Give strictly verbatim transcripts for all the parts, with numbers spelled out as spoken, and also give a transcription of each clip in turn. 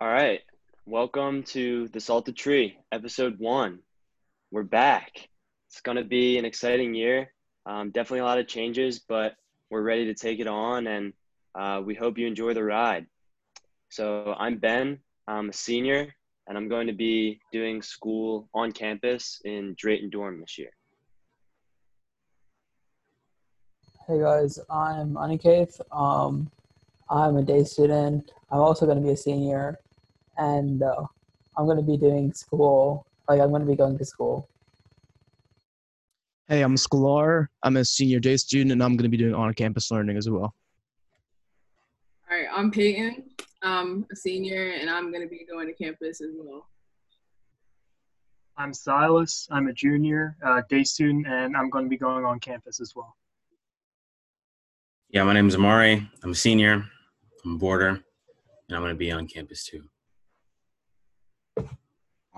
All right. Welcome to The Salted Tree, episode one. We're back. It's going to be an exciting year. Um, definitely a lot of changes, but we're ready to take it on, and uh, we hope you enjoy the ride. So I'm Ben. I'm a senior, and I'm going to be doing school on campus in Drayton Dorm this year. Hey guys, I'm Aniketh. Um, I'm a day student. I'm also going to be a senior, and uh, I'm going to be doing school. Like, I'm going to be going to school. Hey, I'm Sklar. I'm a senior day student, and I'm going to be doing on-campus learning as well. All right, I'm Peyton. I'm a senior, and I'm going to be going to campus as well. I'm Silas. I'm a junior, uh, day student, and I'm going to be going on campus as well. Yeah, my name is Amari. I'm a senior. I'm a boarder, and I'm going to be on campus too.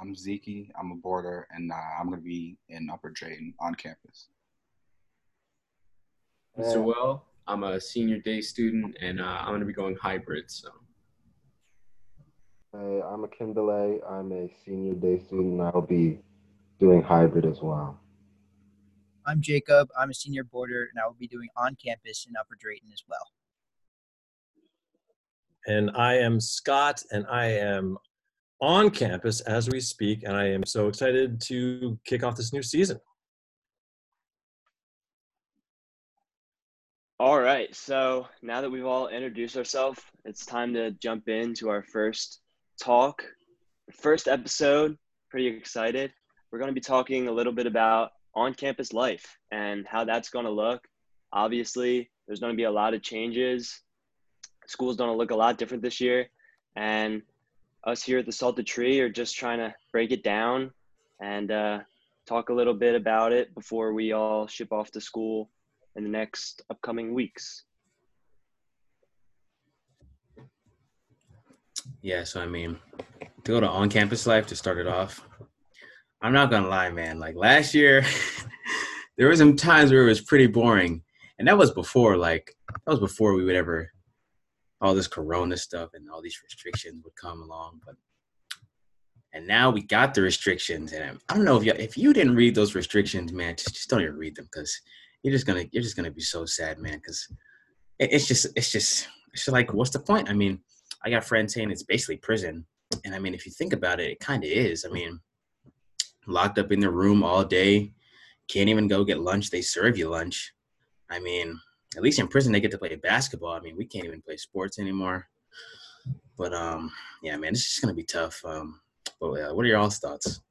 I'm Zeke. I'm a boarder, and uh, I'm going to be in Upper Drayton on campus. Mister Well, I'm a senior day student, and uh, I'm going to be going hybrid. So, hey, I'm a Kimberley. I'm a senior day student. I'll be doing hybrid as well. I'm Jacob. I'm a senior boarder, and I will be doing on campus in Upper Drayton as well. And I am Scott, and I am on campus as we speak, and I am so excited to kick off this new season. All right, so now that we've all introduced ourselves, it's time to jump into our first talk. First episode, pretty excited. We're going to be talking a little bit about on-campus life and how that's going to look. Obviously, there's going to be a lot of changes. School's going to look a lot different this year, and us here at the Salted Tree are just trying to break it down and uh, talk a little bit about it before we all ship off to school in the next upcoming weeks. Yeah, so I mean, to go to on-campus life to start it off, I'm not gonna lie, man. Like last year, there were some times where it was pretty boring, and that was before, like, that was before we would ever, all this Corona stuff and all these restrictions would come along. But and now we got the restrictions, and I don't know if you if you didn't read those restrictions, man, just, just don't even read them, because you're just gonna you're just gonna be so sad, man. Because it, it's just it's just it's just like, what's the point? I mean, I got friends saying it's basically prison, and I mean, if you think about it, it kind of is. I mean, locked up in their room all day, can't even go get lunch. They serve you lunch. I mean, at least in prison, they get to play basketball. I mean, we can't even play sports anymore. But, um, yeah, man, it's just going to be tough. Um, but uh, what are your all's thoughts?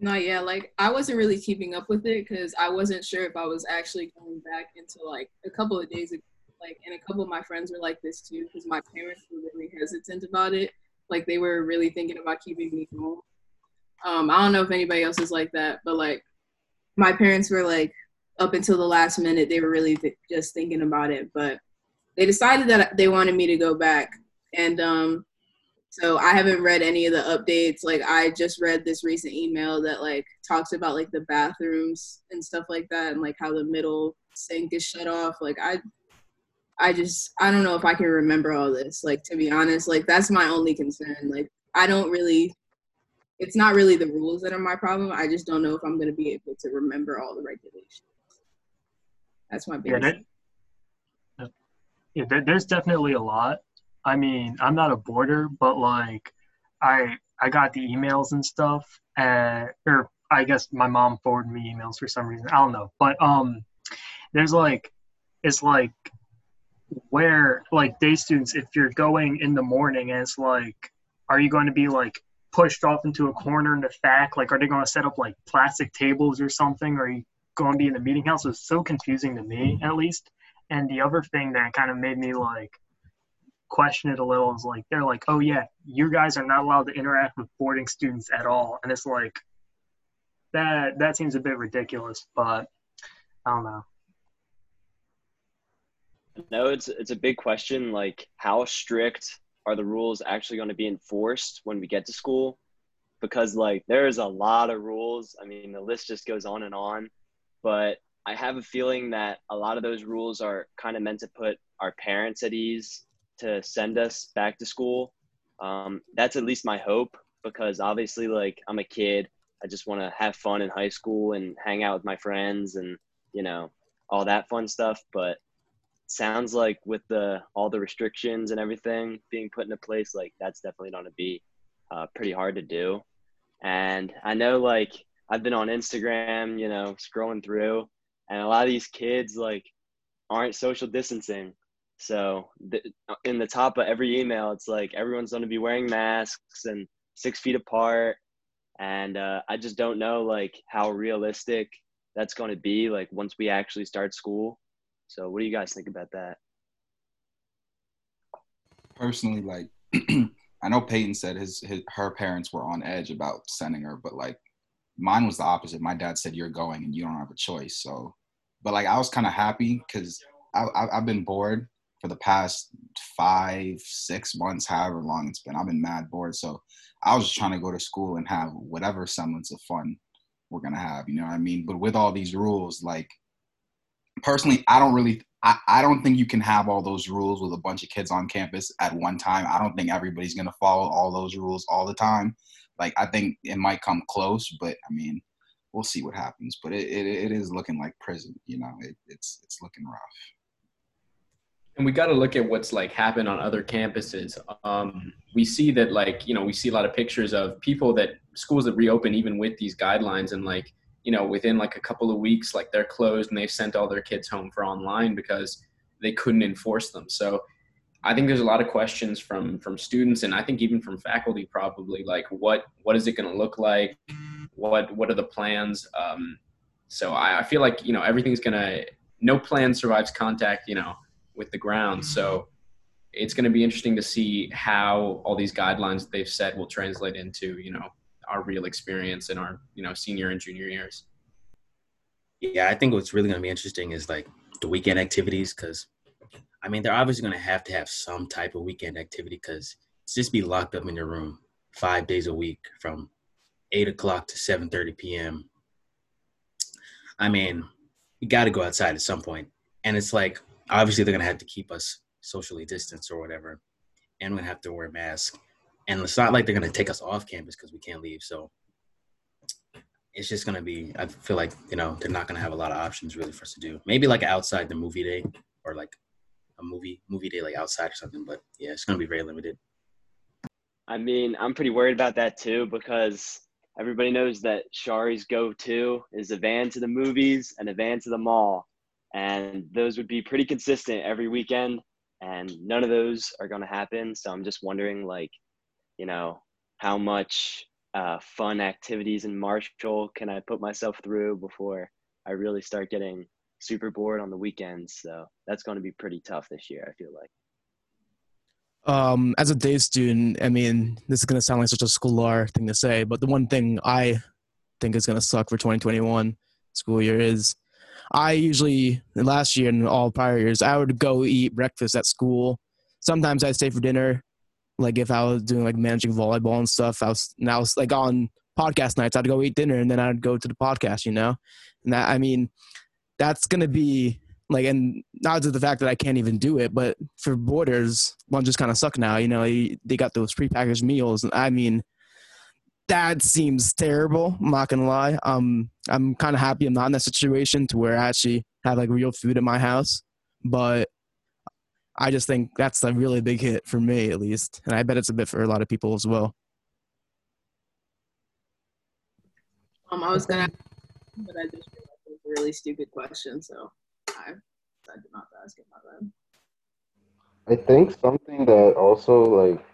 No, yeah, like, I wasn't really keeping up with it because I wasn't sure if I was actually going back until, like, a couple of days ago. Like, and a couple of my friends were like this, too, because my parents were really hesitant about it. Like, they were really thinking about keeping me home. Um, I don't know if anybody else is like that, but, like, my parents were, like, up until the last minute, they were really th- just thinking about it. But they decided that they wanted me to go back. And um, so I haven't read any of the updates. Like, I just read this recent email that, like, talks about, like, the bathrooms and stuff like that and, like, how the middle sink is shut off. Like, I I just – I don't know if I can remember all this. Like, to be honest, like, that's my only concern. Like, I don't really – it's not really the rules that are my problem. I just don't know if I'm going to be able to remember all the regulations. That's my biggest. Yeah, there, yeah there, there's definitely a lot. I mean, I'm not a boarder, but, like, I I got the emails and stuff, and, or I guess my mom forwarded me emails for some reason. I don't know. But um, there's, like, it's, like, where, like, day students, if you're going in the morning, and it's, like, are you going to be, like, pushed off into a corner in the back? Like, are they going to set up, like, plastic tables or something? Are you going to be in the meeting house? It's so confusing to me, at least. And the other thing that kind of made me, like, question it a little is, like, they're like, oh yeah, you guys are not allowed to interact with boarding students at all. And it's like, that that seems a bit ridiculous, but I don't know. No, it's it's a big question, like, how strict are the rules actually going to be enforced when we get to school? Because, like, there is a lot of rules. I mean, the list just goes on and on. But I have a feeling that a lot of those rules are kind of meant to put our parents at ease to send us back to school. Um, that's at least my hope, because obviously, like, I'm a kid. I just want to have fun in high school and hang out with my friends and, you know, all that fun stuff. But sounds like with the all the restrictions and everything being put into place, like, that's definitely going to be uh, pretty hard to do. And I know, like, I've been on Instagram, you know, scrolling through, and a lot of these kids, like, aren't social distancing. So th- in the top of every email, it's like everyone's going to be wearing masks and six feet apart. And uh, I just don't know, like, how realistic that's going to be, like, once we actually start school. So what do you guys think about that? Personally, like, I know Peyton said his, his her parents were on edge about sending her, but, like, mine was the opposite. My dad said, you're going and you don't have a choice. So, but, like, I was kind of happy because I, I, I've been bored for the past five, six months, however long it's been. I've been mad bored. So I was just trying to go to school and have whatever semblance of fun we're going to have, you know what I mean? But with all these rules, like, personally, I don't really, I, I don't think you can have all those rules with a bunch of kids on campus at one time. I don't think everybody's going to follow all those rules all the time. Like, I think it might come close, but I mean, we'll see what happens. But it, it, it is looking like prison, you know, it, it's, it's looking rough. And we got to look at what's, like, happened on other campuses. Um, we see that, like, you know, we see a lot of pictures of people that schools that reopen even with these guidelines, and, like, you know, within, like, a couple of weeks, like, they're closed and they've sent all their kids home for online because they couldn't enforce them. So I think there's a lot of questions from, from students, and I think even from faculty, probably, like, what, what is it going to look like? What, what are the plans? Um, so I, I feel like, you know, everything's going to, no plan survives contact, you know, with the ground. So it's going to be interesting to see how all these guidelines that they've set will translate into, you know, our real experience in our, you know, senior and junior years. Yeah, I think what's really going to be interesting is, like, the weekend activities, because, I mean, they're obviously going to have to have some type of weekend activity, because it's just be locked up in your room five days a week from eight o'clock to seven thirty p.m. I mean, you got to go outside at some point. And it's like, obviously, they're going to have to keep us socially distanced or whatever, and we're going to have to wear masks. And it's not like they're going to take us off campus because we can't leave. So it's just going to be, I feel like, you know, they're not going to have a lot of options really for us to do. Maybe like outside the movie day, or like a movie movie day, like outside or something. But yeah, it's going to be very limited. I mean, I'm pretty worried about that too, because everybody knows that Shari's go-to is a van to the movies and a van to the mall. And those would be pretty consistent every weekend, and none of those are going to happen. So I'm just wondering, like, you know, how much uh, fun activities in Marshall can I put myself through before I really start getting super bored on the weekends? So that's going to be pretty tough this year, I feel like. Um, as a day student, I mean, this is going to sound like such a Sklar thing to say, but the one thing I think is going to suck for twenty twenty-one school year is, I usually, last year and all prior years, I would go eat breakfast at school. Sometimes I'd stay for dinner. Like, if I was doing, like, managing volleyball and stuff, I was, and I was like, on podcast nights, I'd go eat dinner and then I'd go to the podcast, you know? And that, I mean, that's going to be, like, and not to the fact that I can't even do it, but for boarders, lunches kind of suck now, you know? They got those prepackaged meals. And I mean, that seems terrible. I'm not going to lie. Um, I'm kind of happy I'm not in that situation to where I actually have, like, real food in my house. But I just think that's a really big hit for me, at least. And I bet it's a bit for a lot of people as well. Um, I was going to, but I just realized it was a really stupid question. So I decided not to ask it about that. I think something that also, like,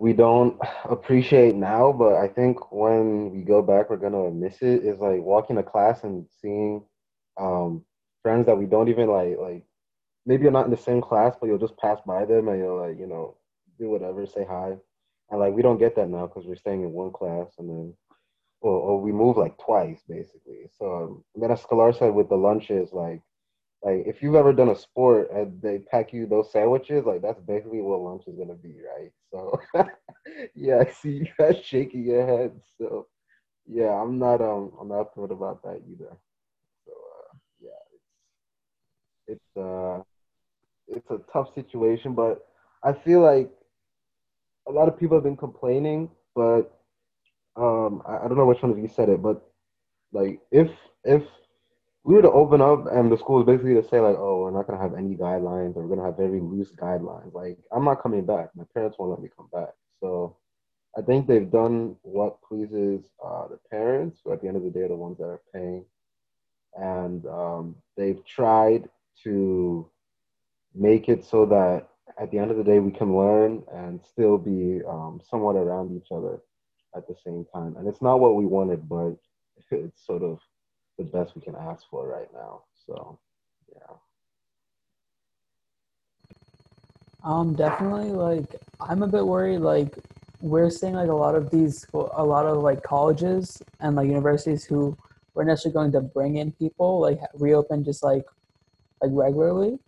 we don't appreciate now, but I think when we go back, we're going to miss it, is, like, walking to class and seeing um, friends that we don't even, like, like, maybe you're not in the same class, but you'll just pass by them and you'll, like, you know, do whatever, say hi. And, like, we don't get that now because we're staying in one class and then, or, or we move, like, twice, basically. So, um, then as Sklar said with the lunches, like, like, if you've ever done a sport and they pack you those sandwiches, like, that's basically what lunch is going to be, right? So, yeah, I see you guys shaking your heads. So, yeah, I'm not um, I'm not thrilled about that either. So, uh, yeah, it's, it's uh, it's a tough situation, but I feel like a lot of people have been complaining, but um, I, I don't know which one of you said it, but like if if we were to open up and the school is basically to say like, oh, we're not gonna have any guidelines, or we're gonna have very loose guidelines, like I'm not coming back. My parents won't let me come back. So I think they've done what pleases uh, the parents, who at the end of the day are the ones that are paying. And um, they've tried to make it so that at the end of the day we can learn and still be um, somewhat around each other at the same time. And it's not what we wanted, but it's sort of the best we can ask for right now. So, yeah. Um, definitely, like, I'm a bit worried, like, we're seeing like a lot of these, a lot of like colleges and like universities who weren't necessarily going to bring in people like reopen just like like regularly,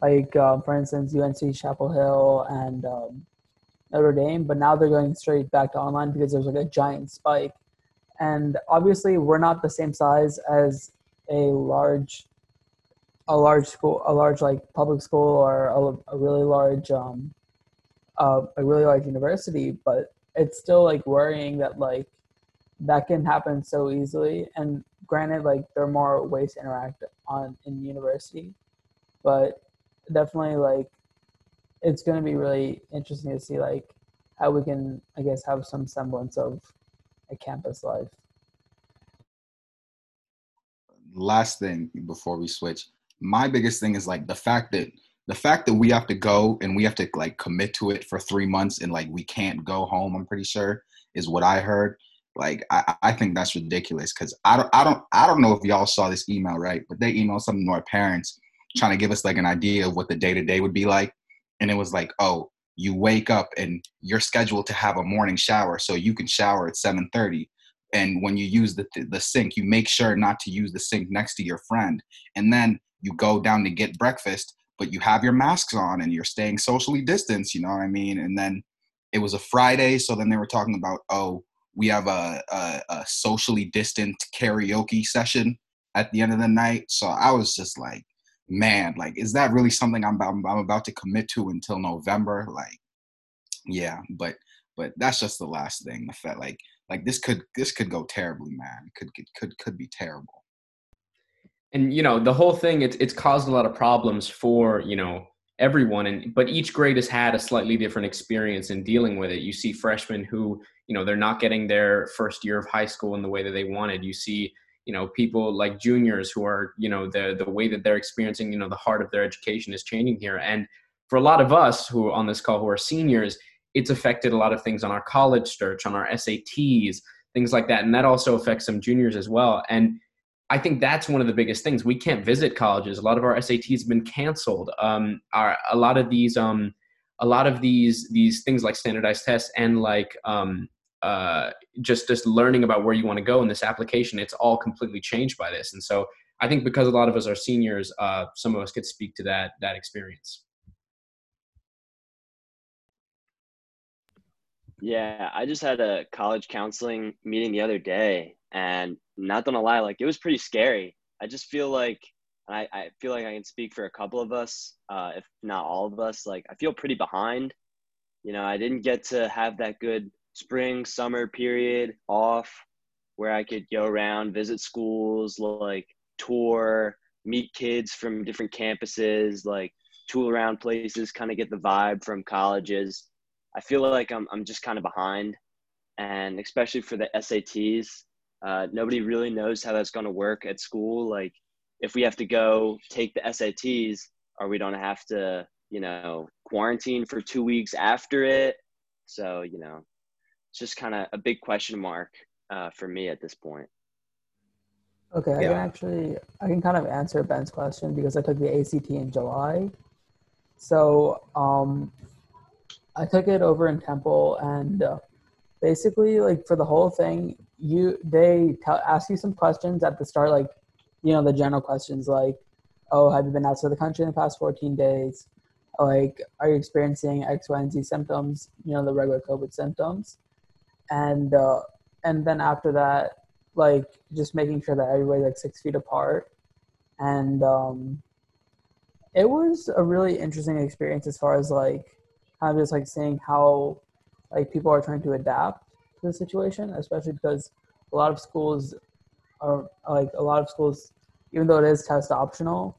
like um, for instance U N C Chapel Hill and um, Notre Dame, but now they're going straight back to online because there's like a giant spike, and obviously we're not the same size as a large, a large school, a large like public school or a, a really large. Um, Uh, a really large university, but it's still like worrying that like that can happen so easily. And granted, like there are more ways to interact on in university, but definitely like it's going to be really interesting to see like how we can, I guess, have some semblance of a campus life. Last thing before we switch, my biggest thing is like the fact that The fact that we have to go and we have to like commit to it for three months and like we can't go home, I'm pretty sure, is what I heard. Like I, I think that's ridiculous because I don't I don't I don't know if y'all saw this email, right? But they emailed something to our parents trying to give us like an idea of what the day to day would be like. And it was like, oh, you wake up and you're scheduled to have a morning shower, so you can shower at seven thirty. And when you use the the sink, you make sure not to use the sink next to your friend. And then you go down to get breakfast, but you have your masks on and you're staying socially distanced, you know what I mean? And then it was a Friday, so then they were talking about, oh, we have a, a, a socially distanced karaoke session at the end of the night. So I was just like, man, like, is that really something I'm about, I'm about to commit to until November? Like, yeah, but but that's just the last thing. The fact, like, like this could this could go terribly, man. It could, could, could, could be terrible. And, you know, the whole thing, it's it's caused a lot of problems for, you know, everyone. And but each grade has had a slightly different experience in dealing with it. You see freshmen who, you know, they're not getting their first year of high school in the way that they wanted. You see, you know, people like juniors who are, you know, the, the way that they're experiencing, you know, the heart of their education is changing here. And for a lot of us who are on this call who are seniors, it's affected a lot of things on our college search, on our S A Ts, things like that. And that also affects some juniors as well. And I think that's one of the biggest things. We can't visit colleges. A lot of our S A Ts have been canceled. Um, our, a lot of these, um, a lot of these, these things like standardized tests and like um, uh, just just learning about where you want to go in this application. It's all completely changed by this. And so I think because a lot of us are seniors, uh, some of us could speak to that that experience. Yeah, I just had a college counseling meeting the other day. And not gonna lie, like it was pretty scary. I just feel like, and I, I feel like I can speak for a couple of us, uh, if not all of us, like I feel pretty behind. You know, I didn't get to have that good spring, summer period off where I could go around, visit schools, like tour, meet kids from different campuses, like tool around places, kind of get the vibe from colleges. I feel like I'm I'm just kind of behind, and especially for the S A Ts. Uh, nobody really knows how that's going to work at school. Like if we have to go take the S A Ts, are we going to have to, you know, quarantine for two weeks after it? So, you know, it's just kind of a big question mark uh, for me at this point. Okay. Yeah. I can actually, I can kind of answer Ben's question because I took the A C T in July. So um, I took it over in Temple, and uh, basically like for the whole thing, you they tell, ask you some questions at the start, like, you know, the general questions like, oh, have you been outside the country in the past fourteen days? Like, are you experiencing X, Y, and Z symptoms, you know, the regular COVID symptoms? And uh, and then after that, like, just making sure that everybody's like six feet apart. And um, it was a really interesting experience as far as like kind of just like seeing how like people are trying to adapt to the situation, especially because a lot of schools are like a lot of schools, even though it is test optional,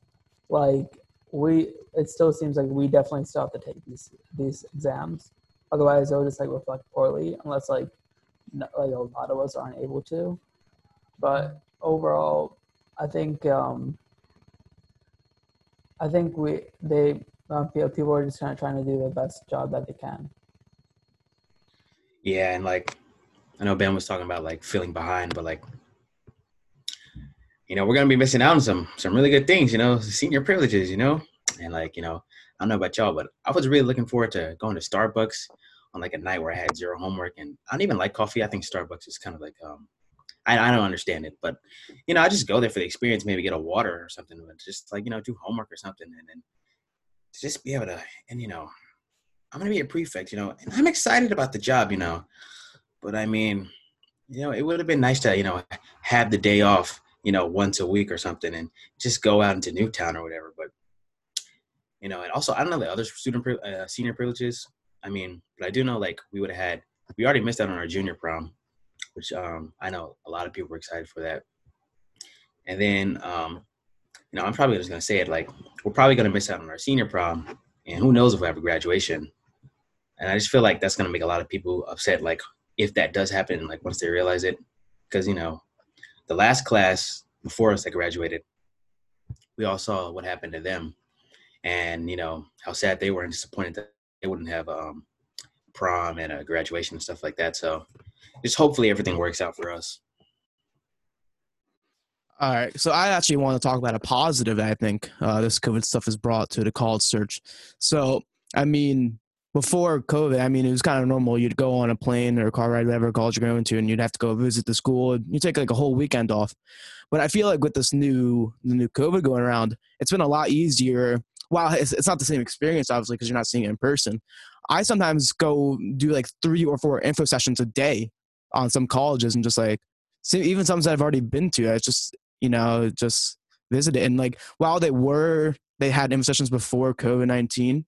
like we it still seems like we definitely still have to take these these exams. Otherwise, it would just like reflect poorly unless like no, like a lot of us aren't able to. But overall, I think um, I think we they uh, people are just kind of trying to do the best job that they can. Yeah, and like I know Ben was talking about like feeling behind, but like you know we're gonna be missing out on some some really good things, you know, senior privileges, you know, and like you know I don't know about y'all, but I was really looking forward to going to Starbucks on like a night where I had zero homework, and I don't even like coffee. I think Starbucks is kind of like um I, I don't understand it, but you know I just go there for the experience, maybe get a water or something, but just like you know do homework or something, and then just be able to and you know. I'm going to be a prefect, you know, and I'm excited about the job, you know, but I mean, you know, it would have been nice to, you know, have the day off, you know, once a week or something and just go out into Newtown or whatever. But, you know, and also, I don't know the other student, uh, senior privileges. I mean, but I do know like we would have had, we already missed out on our junior prom, which um, I know a lot of people were excited for that. And then, um, you know, I'm probably just going to say it like, we're probably going to miss out on our senior prom and who knows if we have a graduation. And I just feel like that's going to make a lot of people upset, like, if that does happen, like, once they realize it. Because, you know, the last class before us that graduated, we all saw what happened to them. And, you know, how sad they were and disappointed that they wouldn't have um, prom and a graduation and stuff like that. So just hopefully everything works out for us. All right, so I actually want to talk about a positive, I think, uh, this COVID stuff has brought to the college search. So, I mean... Before COVID, I mean, it was kind of normal. You'd go on a plane or a car ride, whatever college you're going to, and you'd have to go visit the school. You take like a whole weekend off. But I feel like with this new the new COVID going around, it's been a lot easier. While it's, it's not the same experience, obviously, because you're not seeing it in person. I sometimes go do like three or four info sessions a day on some colleges and just like, see, even some that I've already been to, I just, you know, just visit it. And like, while they were, they had info sessions before COVID nineteen,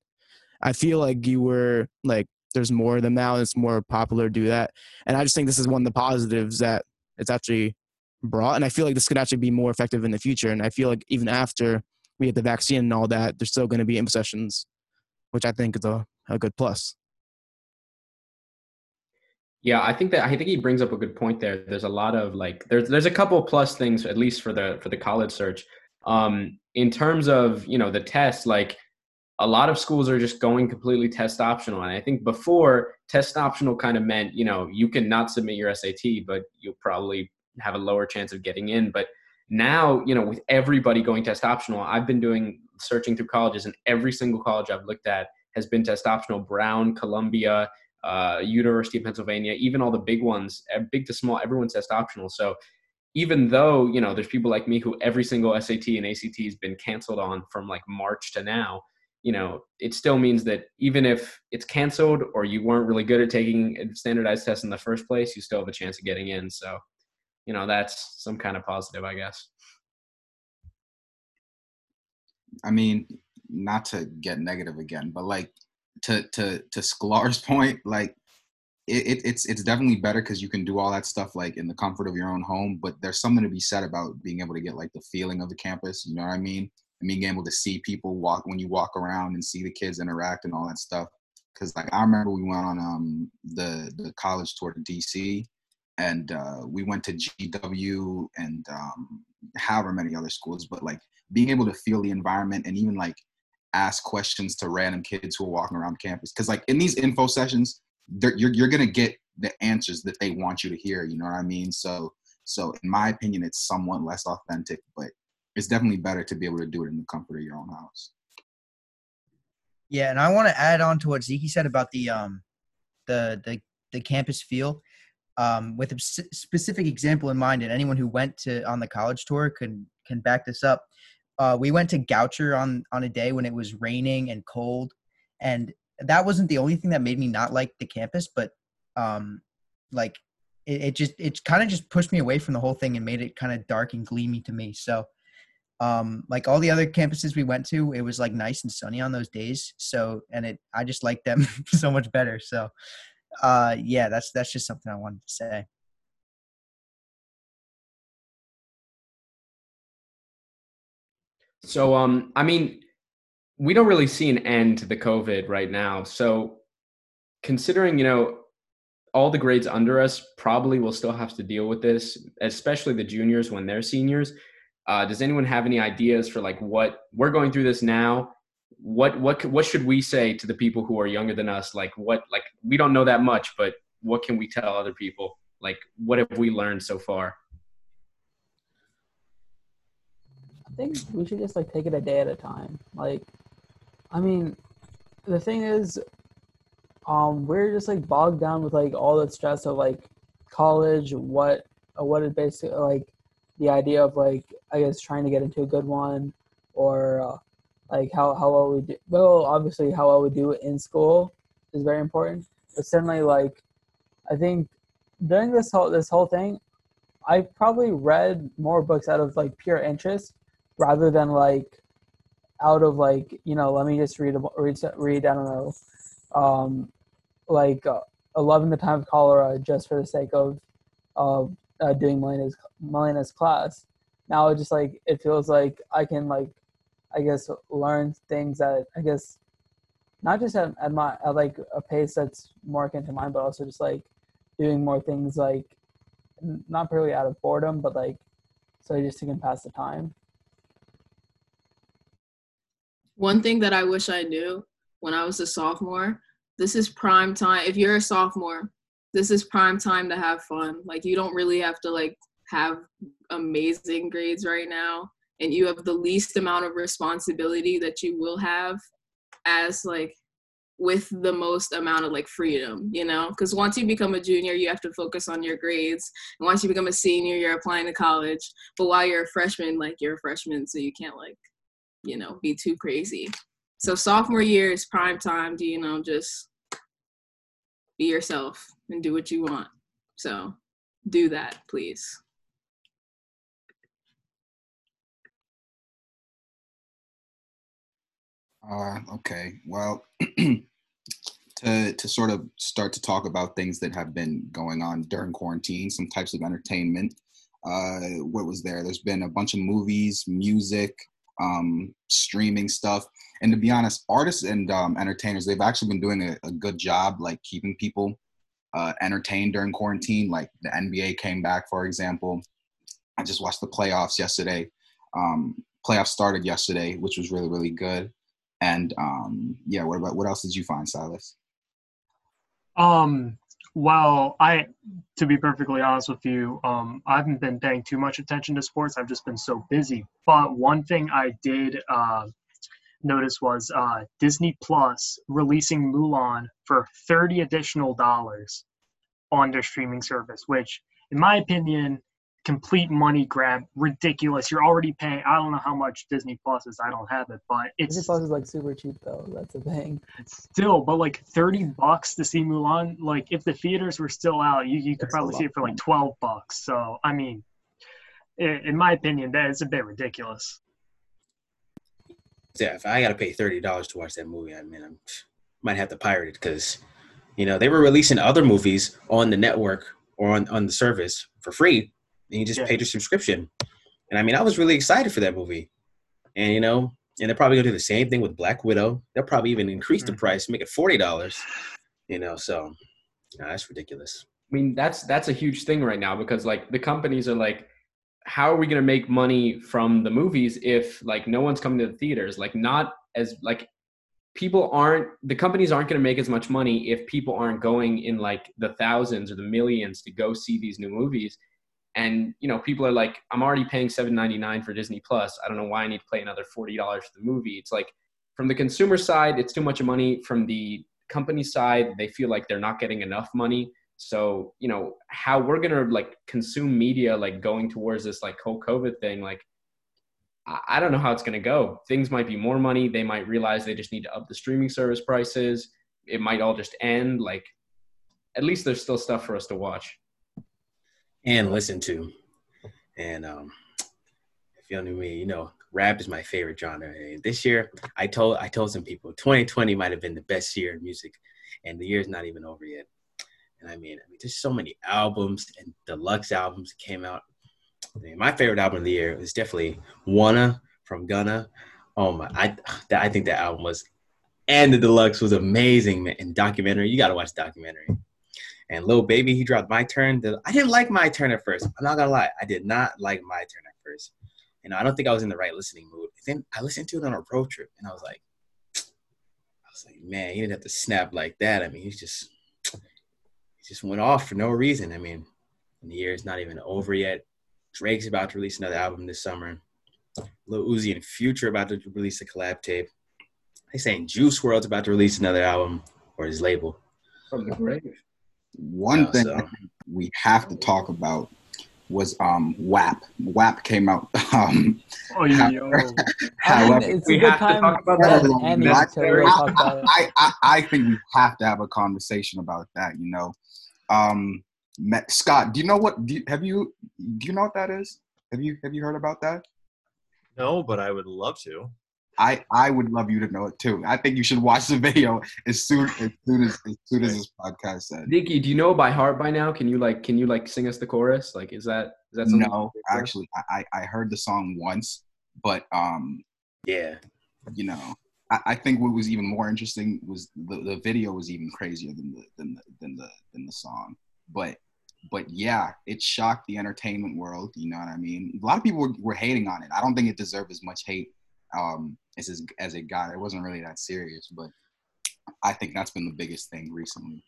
I feel like you were like, there's more of them now. And it's more popular to do that. And I just think this is one of the positives that it's actually brought. And I feel like this could actually be more effective in the future. And I feel like even after we get the vaccine and all that, there's still going to be info sessions, which I think is a, a good plus. Yeah, I think that I think he brings up a good point there. There's a lot of like, there's, there's a couple plus things, at least for the, for the college search. Um, in terms of, you know, the test, like, a lot of schools are just going completely test optional. And I think before, test optional kind of meant, you know, you can not submit your S A T, but you'll probably have a lower chance of getting in. But now, you know, with everybody going test optional, I've been doing searching through colleges and every single college I've looked at has been test optional. Brown, Columbia, uh, University of Pennsylvania, even all the big ones, big to small, everyone's test optional. So even though, you know, there's people like me who every single S A T and A C T has been canceled on from like March to now, you know, it still means that even if it's canceled or you weren't really good at taking a standardized test in the first place, you still have a chance of getting in. So, you know, that's some kind of positive, I guess. I mean, not to get negative again, but like to to to Sklar's point, like it, it it's it's definitely better because you can do all that stuff like in the comfort of your own home. But there's something to be said about being able to get like the feeling of the campus. You know what I mean? And being able to see people walk when you walk around and see the kids interact and all that stuff. Cause like, I remember we went on um, the, the college tour to D C and uh, we went to G W and um, however many other schools, but like being able to feel the environment and even like ask questions to random kids who are walking around campus. Cause like in these info sessions, you're, you're going to get the answers that they want you to hear. You know what I mean? So, so in my opinion, it's somewhat less authentic, but it's definitely better to be able to do it in the comfort of your own house. Yeah, and I want to add on to what Zeke said about the um, the the the campus feel, um, with a specific example in mind. And anyone who went to on the college tour can can back this up. Uh, we went to Goucher on on a day when it was raining and cold, and that wasn't the only thing that made me not like the campus, but um, like it, it just it kind of just pushed me away from the whole thing and made it kind of dark and gleamy to me. So. Um, like all the other campuses we went to, it was like nice and sunny on those days. So, and it, I just liked them so much better. So, uh, yeah, that's, that's just something I wanted to say. So, um, I mean, we don't really see an end to the COVID right now. So considering, you know, all the grades under us probably will still have to deal with this, especially the juniors when they're seniors. Uh, does anyone have any ideas for like what we're going through this now? What, what, what should we say to the people who are younger than us? Like what, like we don't know that much, but what can we tell other people? Like what have we learned so far? I think we should just like take it a day at a time. Like, I mean, the thing is, um, we're just like bogged down with like all the stress of like college, what, what it basically like the idea of like, I guess trying to get into a good one or uh, like how, how well we do. Well, obviously how well we do in school is very important, but certainly like, I think during this whole, this whole thing, I probably read more books out of like pure interest rather than like out of like, you know, let me just read, read, read, I don't know, um, like uh, Love in the Time of Cholera just for the sake of uh, uh, doing Melena's, Melena's class. Now it just like, it feels like I can like, I guess, learn things that I guess not just at, at my, at like a pace that's more akin to mine, but also just like doing more things like not purely out of boredom, but like, so just to can pass the time. One thing that I wish I knew when I was a sophomore, this is prime time. If you're a sophomore, this is prime time to have fun. Like you don't really have to like have amazing grades right now. And you have the least amount of responsibility that you will have as like with the most amount of like freedom, you know? Because once you become a junior, you have to focus on your grades. And once you become a senior, you're applying to college. But while you're a freshman, like you're a freshman, so you can't like, you know, be too crazy. So sophomore year is prime time to, you know, just be yourself and do what you want. So do that, please. Uh, okay. Well, to to sort of start to talk about things that have been going on during quarantine, some types of entertainment. Uh, what was there? There's been a bunch of movies, music, um, streaming stuff. And to be honest, artists and um, entertainers, they've actually been doing a, a good job, like keeping people uh, entertained during quarantine. Like the N B A came back, for example. I just watched the playoffs yesterday. Um, playoffs started yesterday, which was really, really good. And um, yeah, what about what else did you find, Silas? Um, well, I, to be perfectly honest with you, um, I haven't been paying too much attention to sports. I've just been so busy. But one thing I did uh, notice was uh, Disney Plus releasing Mulan for thirty additional dollars on their streaming service, which, in my opinion, complete money grab, ridiculous. You're already paying, I don't know how much Disney Plus is, I don't have it, but it's... Disney Plus is like super cheap though, that's the thing. Still, but like thirty bucks to see Mulan, like if the theaters were still out, you, you could that's probably see it for like twelve bucks. So, I mean, in, in my opinion, that is a bit ridiculous. Yeah, if I gotta pay thirty dollars to watch that movie, I mean, I might have to pirate it because, you know, they were releasing other movies on the network or on, on the service for free. And you just yeah. paid your subscription. And I mean, I was really excited for that movie. And, you know, and they're probably going to do the same thing with Black Widow. They'll probably even increase mm-hmm. the price, make it forty dollars, you know, so nah, that's ridiculous. I mean, that's that's a huge thing right now because, like, the companies are like, how are we going to make money from the movies if, like, no one's coming to the theaters? Like, not as, like, people aren't, the companies aren't going to make as much money if people aren't going in, like, the thousands or the millions to go see these new movies. And, you know, people are like, I'm already paying seven ninety-nine for Disney Plus. I don't know why I need to pay another forty dollars for the movie. It's like from the consumer side, it's too much money. From the company side, they feel like they're not getting enough money. So, you know, how we're going to like consume media, like going towards this like whole COVID thing, like, I don't know how it's going to go. Things might be more money. They might realize they just need to up the streaming service prices. It might all just end. Like, at least there's still stuff for us to watch and listen to. And um if you knew me, you know rap is my favorite genre. And this year, I told I told some people, twenty twenty might have been the best year in music, and the year's not even over yet. And I mean, I mean, there's so many albums and deluxe albums that came out. I mean, my favorite album of the year was definitely Wanna from Gunna. Oh my, I I think that album was, and the deluxe was amazing, man. And documentary, you gotta watch the documentary. And Lil Baby, he dropped My Turn. I didn't like My Turn at first. I'm not gonna lie, I did not like My Turn at first. And I don't think I was in the right listening mood. Then I listened to it on a road trip, and I was like, I was like, man, he didn't have to snap like that. I mean, he's just, he just went off for no reason. I mean, and the year's not even over yet. Drake's about to release another album this summer. Lil Uzi and Future about to release a collab tape. They saying Juice world's about to release another album or his label. From the grave. One no, thing so. we have to talk about was um, W A P. W A P came out. Um, oh, yo. However, it's we a good have time to talk about that. that. I, I, I think we have to have a conversation about that. You know, um, Scott, do you know what? Do you, have you? Do you know what that is? Have you Have you heard about that? No, but I would love to. I, I would love you to know it too. I think you should watch the video as soon as soon as, as soon as this podcast said. Nikki, do you know it by heart by now? Can you like can you like sing us the chorus? Like is that is that something? No, actually, I, I heard the song once, but um yeah, you know, I, I think what was even more interesting was the, the video was even crazier than the than the than the than the song. But but yeah, it shocked the entertainment world. You know what I mean? A lot of people were, were hating on it. I don't think it deserved as much hate. Um, as, as it got. It wasn't really that serious, but I think that's been the biggest thing recently.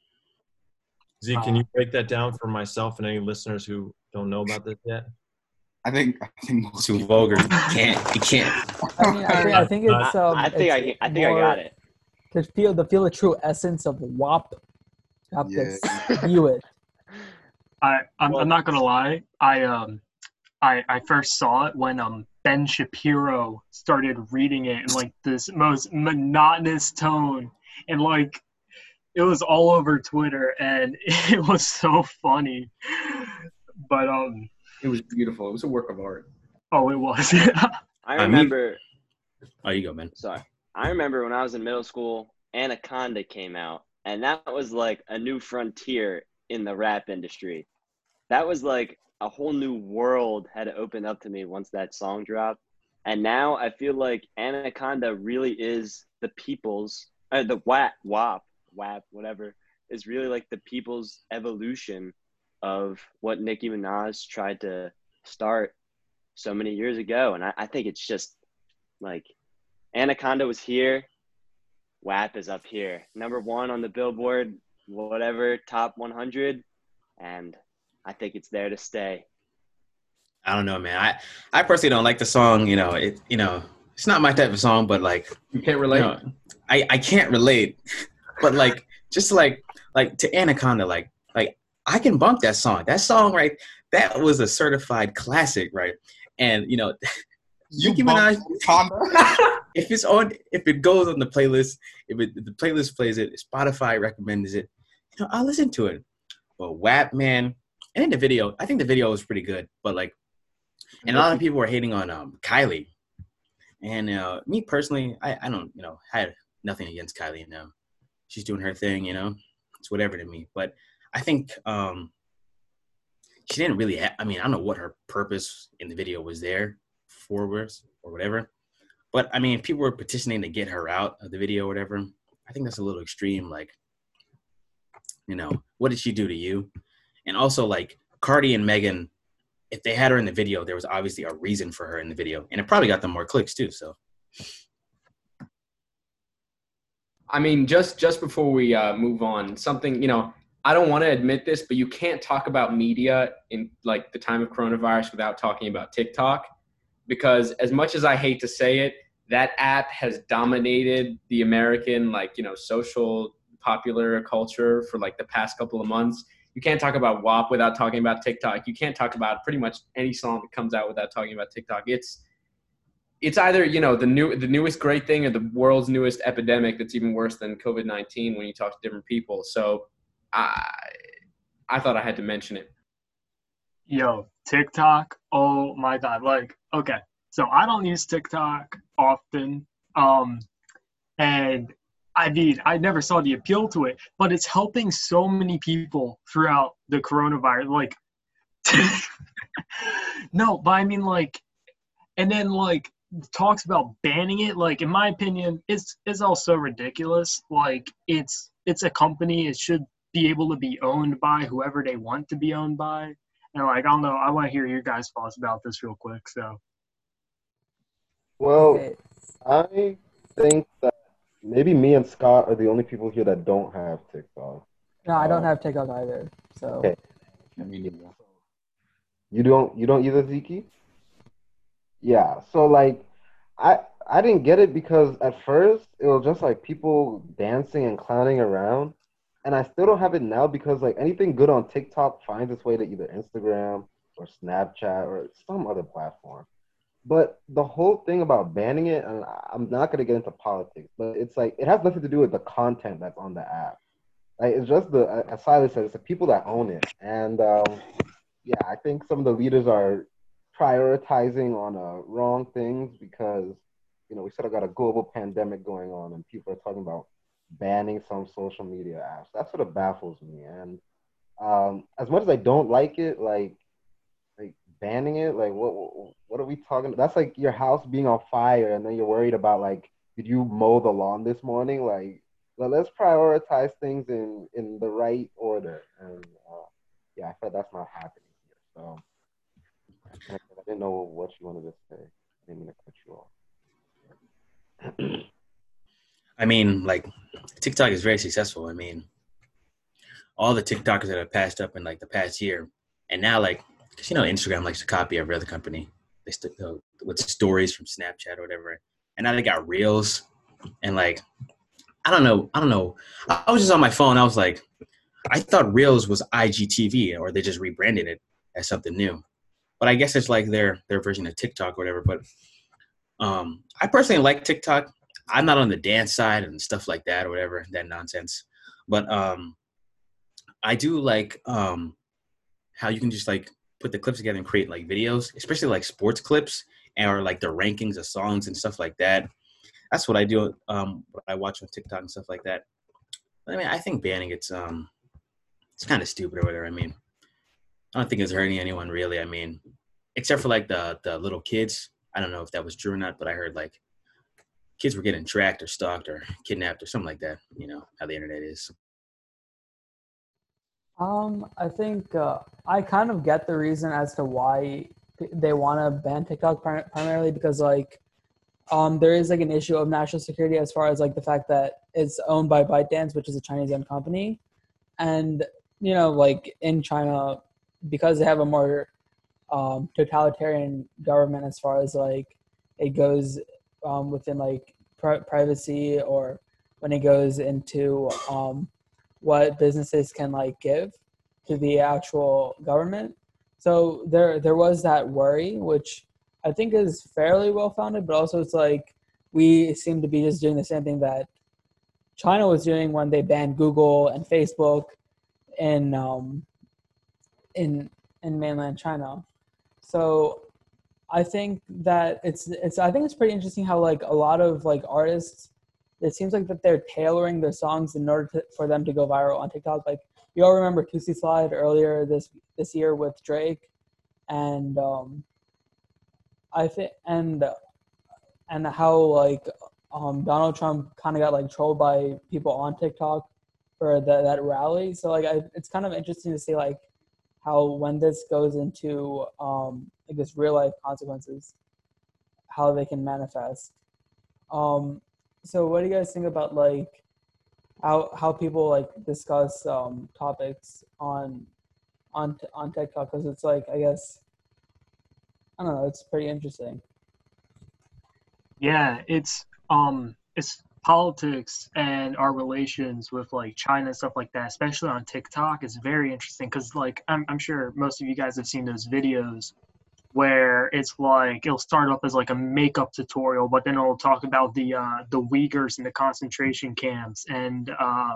Z, can um, you break that down for myself and any listeners who don't know about this yet? I think I think most too vulgar. You can't. You can't. I, mean, I, think, I think it's. Um, I think it's I. I think I got it. To feel the feel the true essence of W A P. Yeah. View it. I I'm, well, I'm not gonna lie. I um I I first saw it when um. Ben Shapiro started reading it in like this most monotonous tone, and like it was all over Twitter, and it was so funny. But um, it was beautiful. It was a work of art. Oh, it was. I remember. Oh, you go, man. Sorry, I remember when I was in middle school, Anaconda came out, and that was like a new frontier in the rap industry. That was like. A whole new world had opened up to me once that song dropped. And now I feel like Anaconda really is the people's, or the W A P, W A P, W A P, whatever, is really like the people's evolution of what Nicki Minaj tried to start so many years ago. And I, I think it's just like Anaconda was here, W A P is up here. Number one on the Billboard, whatever, top one hundred. And I think it's there to stay. I don't know, man. I, I personally don't like the song. You know, it. You know, it's not my type of song. But like, you can't relate. You know, I, I can't relate. But like, just like like to Anaconda, like like I can bump that song. That song, right? That was a certified classic, right? And you know, you Nicki Minaj. If it's on, if it goes on the playlist, if, it, if the playlist plays it, Spotify recommends it. You know, I'll listen to it. But W A P, man. And in the video, I think the video was pretty good, but like, and a lot of people were hating on um, Kylie, and uh, me personally, I, I don't, you know, had nothing against Kylie. You know, she's doing her thing, you know, it's whatever to me. But I think um, she didn't really. Ha- I mean, I don't know what her purpose in the video was there for, or whatever. But I mean, people were petitioning to get her out of the video, or whatever. I think that's a little extreme. Like, you know, what did she do to you? And also, like, Cardi and Megan, if they had her in the video, there was obviously a reason for her in the video. And it probably got them more clicks, too, so. I mean, just, just before we uh, move on, something, you know, I don't want to admit this, but you can't talk about media in, like, the time of coronavirus without talking about TikTok. Because as much as I hate to say it, that app has dominated the American, like, you know, social popular culture for, like, the past couple of months. You can't talk about W A P without talking about TikTok. You can't talk about pretty much any song that comes out without talking about TikTok. It's it's either, you know, the new the newest great thing or the world's newest epidemic that's even worse than covid nineteen when you talk to different people. So I I thought I had to mention it. Yo, TikTok, oh my God. Like, okay, So I don't use TikTok often. Um, and I mean, I never saw the appeal to it, but it's helping so many people throughout the coronavirus. Like, no, but I mean, like, and then like talks about banning it. Like, in my opinion, it's, it's all so ridiculous. Like, it's, it's a company. It should be able to be owned by whoever they want to be owned by. And like, I don't know, I want to hear your guys' thoughts about this real quick. So, well, I think that maybe me and Scott are the only people here that don't have TikTok. No, I don't um, have TikTok either. So, okay. I mean, you don't, you don't either, Ziki? Yeah. So like, I I didn't get it because at first it was just like people dancing and clowning around, and I still don't have it now because like anything good on TikTok finds its way to either Instagram or Snapchat or some other platform. But the whole thing about banning it, and I'm not going to get into politics, but it's like, it has nothing to do with the content that's on the app. Like, it's just the, as Silas said, it's the people that own it. And um, yeah, I think some of the leaders are prioritizing on uh, wrong things because, you know, we sort of got a global pandemic going on and people are talking about banning some social media apps. That sort of baffles me. And um, as much as I don't like it, like, banning it, like what what are we talking about? That's like your house being on fire and then you're worried about like, did you mow the lawn this morning? Like, well, let's prioritize things in in the right order. And uh, yeah, I felt that's not happening here. So I didn't know what you wanted to say. I didn't mean to cut you off. I mean, like, TikTok is very successful. I mean, all the TikTokers that have passed up in like the past year, and now like, because, you know, Instagram likes to copy every other company. They stick uh, with stories from Snapchat or whatever. And now they got reels. And, like, I don't know. I don't know. I was just on my phone. I was like, I thought reels was I G T V, or they just rebranded it as something new. But I guess it's like their their version of TikTok or whatever. But um, I personally like TikTok. I'm not on the dance side and stuff like that or whatever, that nonsense. But um, I do like um, how you can just, like, put the clips together and create like videos, especially like sports clips and or like the rankings of songs and stuff like that. That's what I do. Um, what I watch on TikTok and stuff like that. But, I mean, I think banning it's um, it's kind of stupid or whatever. I mean, I don't think it's hurting anyone really. I mean, except for like the the little kids. I don't know if that was true or not, but I heard like kids were getting tracked or stalked or kidnapped or something like that. You know how the internet is. Um, I think uh, I kind of get the reason as to why they want to ban TikTok prim- primarily because, like, um, there is, like, an issue of national security as far as, like, the fact that it's owned by ByteDance, which is a Chinese-owned company. And, you know, like, in China, because they have a more um, totalitarian government as far as, like, it goes um, within, like, pri- privacy or when it goes into um, – what businesses can like give to the actual government. So there there was that worry, which I think is fairly well-founded, but also it's like we seem to be just doing the same thing that China was doing when they banned Google and Facebook in, um, in, in mainland China. So I think that it's, it's, I think it's pretty interesting how like a lot of like artists, it seems like that they're tailoring their songs in order to, for them to go viral on TikTok. Like, you all remember Toosie Slide earlier this this year with Drake, and um, I think and and how like um, Donald Trump kind of got like trolled by people on TikTok for the, that rally. So like, I, it's kind of interesting to see like how when this goes into um, like this real life consequences, how they can manifest. Um, So what do you guys think about like how how people like discuss um, topics on on on TikTok? Because it's like, I guess, I don't know, it's pretty interesting. Yeah, it's um it's politics and our relations with like China and stuff like that, especially on TikTok, is very interesting because like I'm I'm sure most of you guys have seen those videos where it's like, it'll start up as like a makeup tutorial, but then it'll talk about the uh, the Uyghurs and the concentration camps and uh,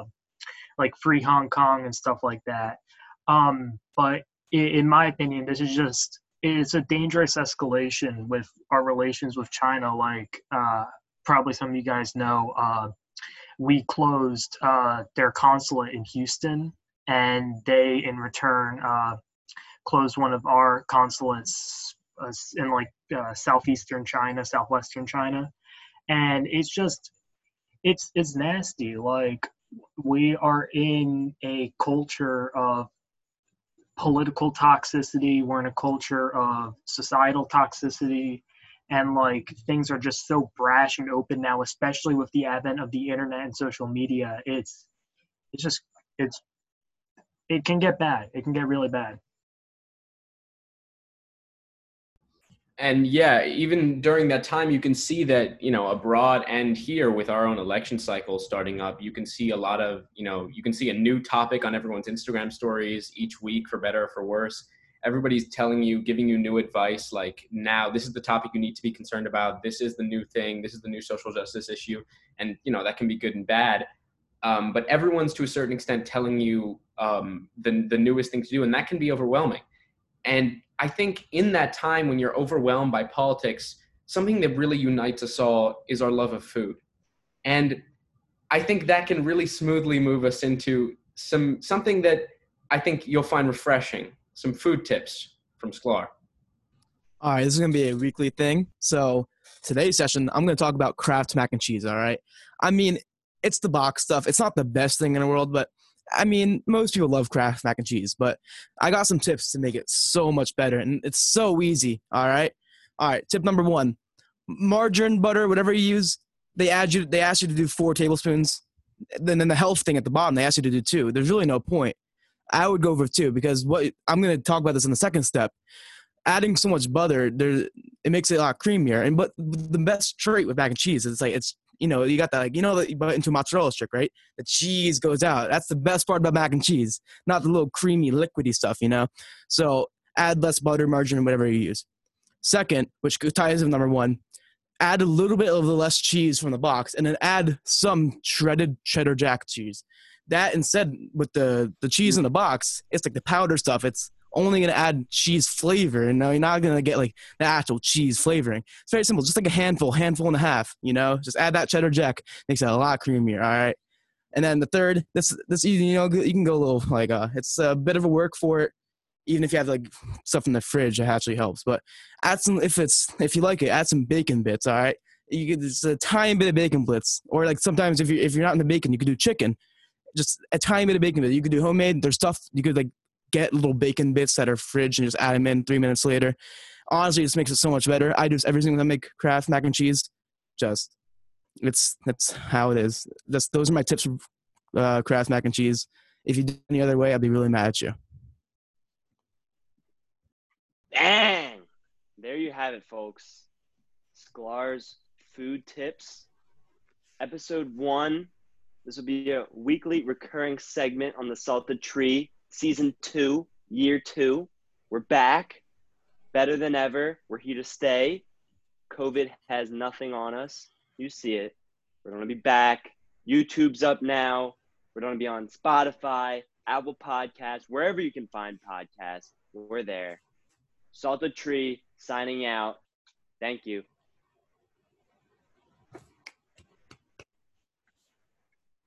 like free Hong Kong and stuff like that. Um, but in my opinion, this is just it's a dangerous escalation with our relations with China. Like uh, probably some of you guys know, uh, we closed uh, their consulate in Houston, and they in return uh, closed one of our consulates uh, in like uh, southeastern China, southwestern China. And it's just, it's, it's nasty. Like, we are in a culture of political toxicity. We're in a culture of societal toxicity, and like things are just so brash and open now, especially with the advent of the internet and social media. It's, it's just, it's, it can get bad. It can get really bad. And yeah, even during that time, you can see that, you know, abroad and here with our own election cycle starting up, you can see a lot of, you know, you can see a new topic on everyone's Instagram stories each week, for better or for worse. Everybody's telling you, giving you new advice, like, now this is the topic you need to be concerned about. This is the new thing. This is the new social justice issue. And, you know, that can be good and bad. Um, but everyone's to a certain extent telling you um, the, the newest thing to do. And that can be overwhelming. And I think in that time when you're overwhelmed by politics, something that really unites us all is our love of food. And I think that can really smoothly move us into some something that I think you'll find refreshing, some food tips from Sklar. All right, this is going to be a weekly thing. So today's session, I'm going to talk about Kraft mac and cheese, all right? I mean, it's the box stuff. It's not the best thing in the world, but I mean, most people love Kraft mac and cheese, but I got some tips to make it so much better, and it's so easy, all right? All right, tip number one, margarine, butter, whatever you use, they add you, they ask you to do four tablespoons, and then the health thing at the bottom, they ask you to do two. There's really no point. I would go over two, because what I'm going to talk about this in the second step. Adding so much butter, there, it makes it a lot creamier, and but the best trait with mac and cheese is it's like it's, you know, you got that, like, you know, that you put into a mozzarella stick, right? The cheese goes out. That's the best part about mac and cheese, not the little creamy, liquidy stuff, you know? So add less butter, margarine, whatever you use. Second, which ties with number one, add a little bit of the less cheese from the box, and then add some shredded cheddar jack cheese. That instead, with the, the cheese in the box, it's like the powder stuff. It's only going to add cheese flavor. And now you're not going to get like the actual cheese flavoring. It's very simple. Just like a handful, handful and a half, you know, just add that cheddar jack. Makes it a lot creamier. All right. And then the third, this, this, you know, you can go a little like, uh, it's a bit of a work for it. Even if you have like stuff in the fridge, it actually helps, but add some, if it's, if you like it, add some bacon bits. All right. You could, it's a tiny bit of bacon bits, or like sometimes if you, if you're not in the bacon, you could do chicken, just a tiny bit of bacon bits. You could do homemade. There's stuff you could like, get little bacon bits that are fridge and just add them in three minutes later. Honestly, this makes it so much better. I do everything that I make Kraft mac and cheese. Just, it's, that's how it is. That's, those are my tips for uh, Kraft mac and cheese. If you do it any other way, I'd be really mad at you. Bang! There you have it, folks. Sklar's Food Tips. Episode one. This will be a weekly recurring segment on the Salted Tree. Season two, year two, we're back, better than ever. We're here to stay. COVID has nothing on us. You see it. We're going to be back. YouTube's up now. We're going to be on Spotify, Apple Podcasts, wherever you can find podcasts. We're there. Salted Tree signing out. Thank you.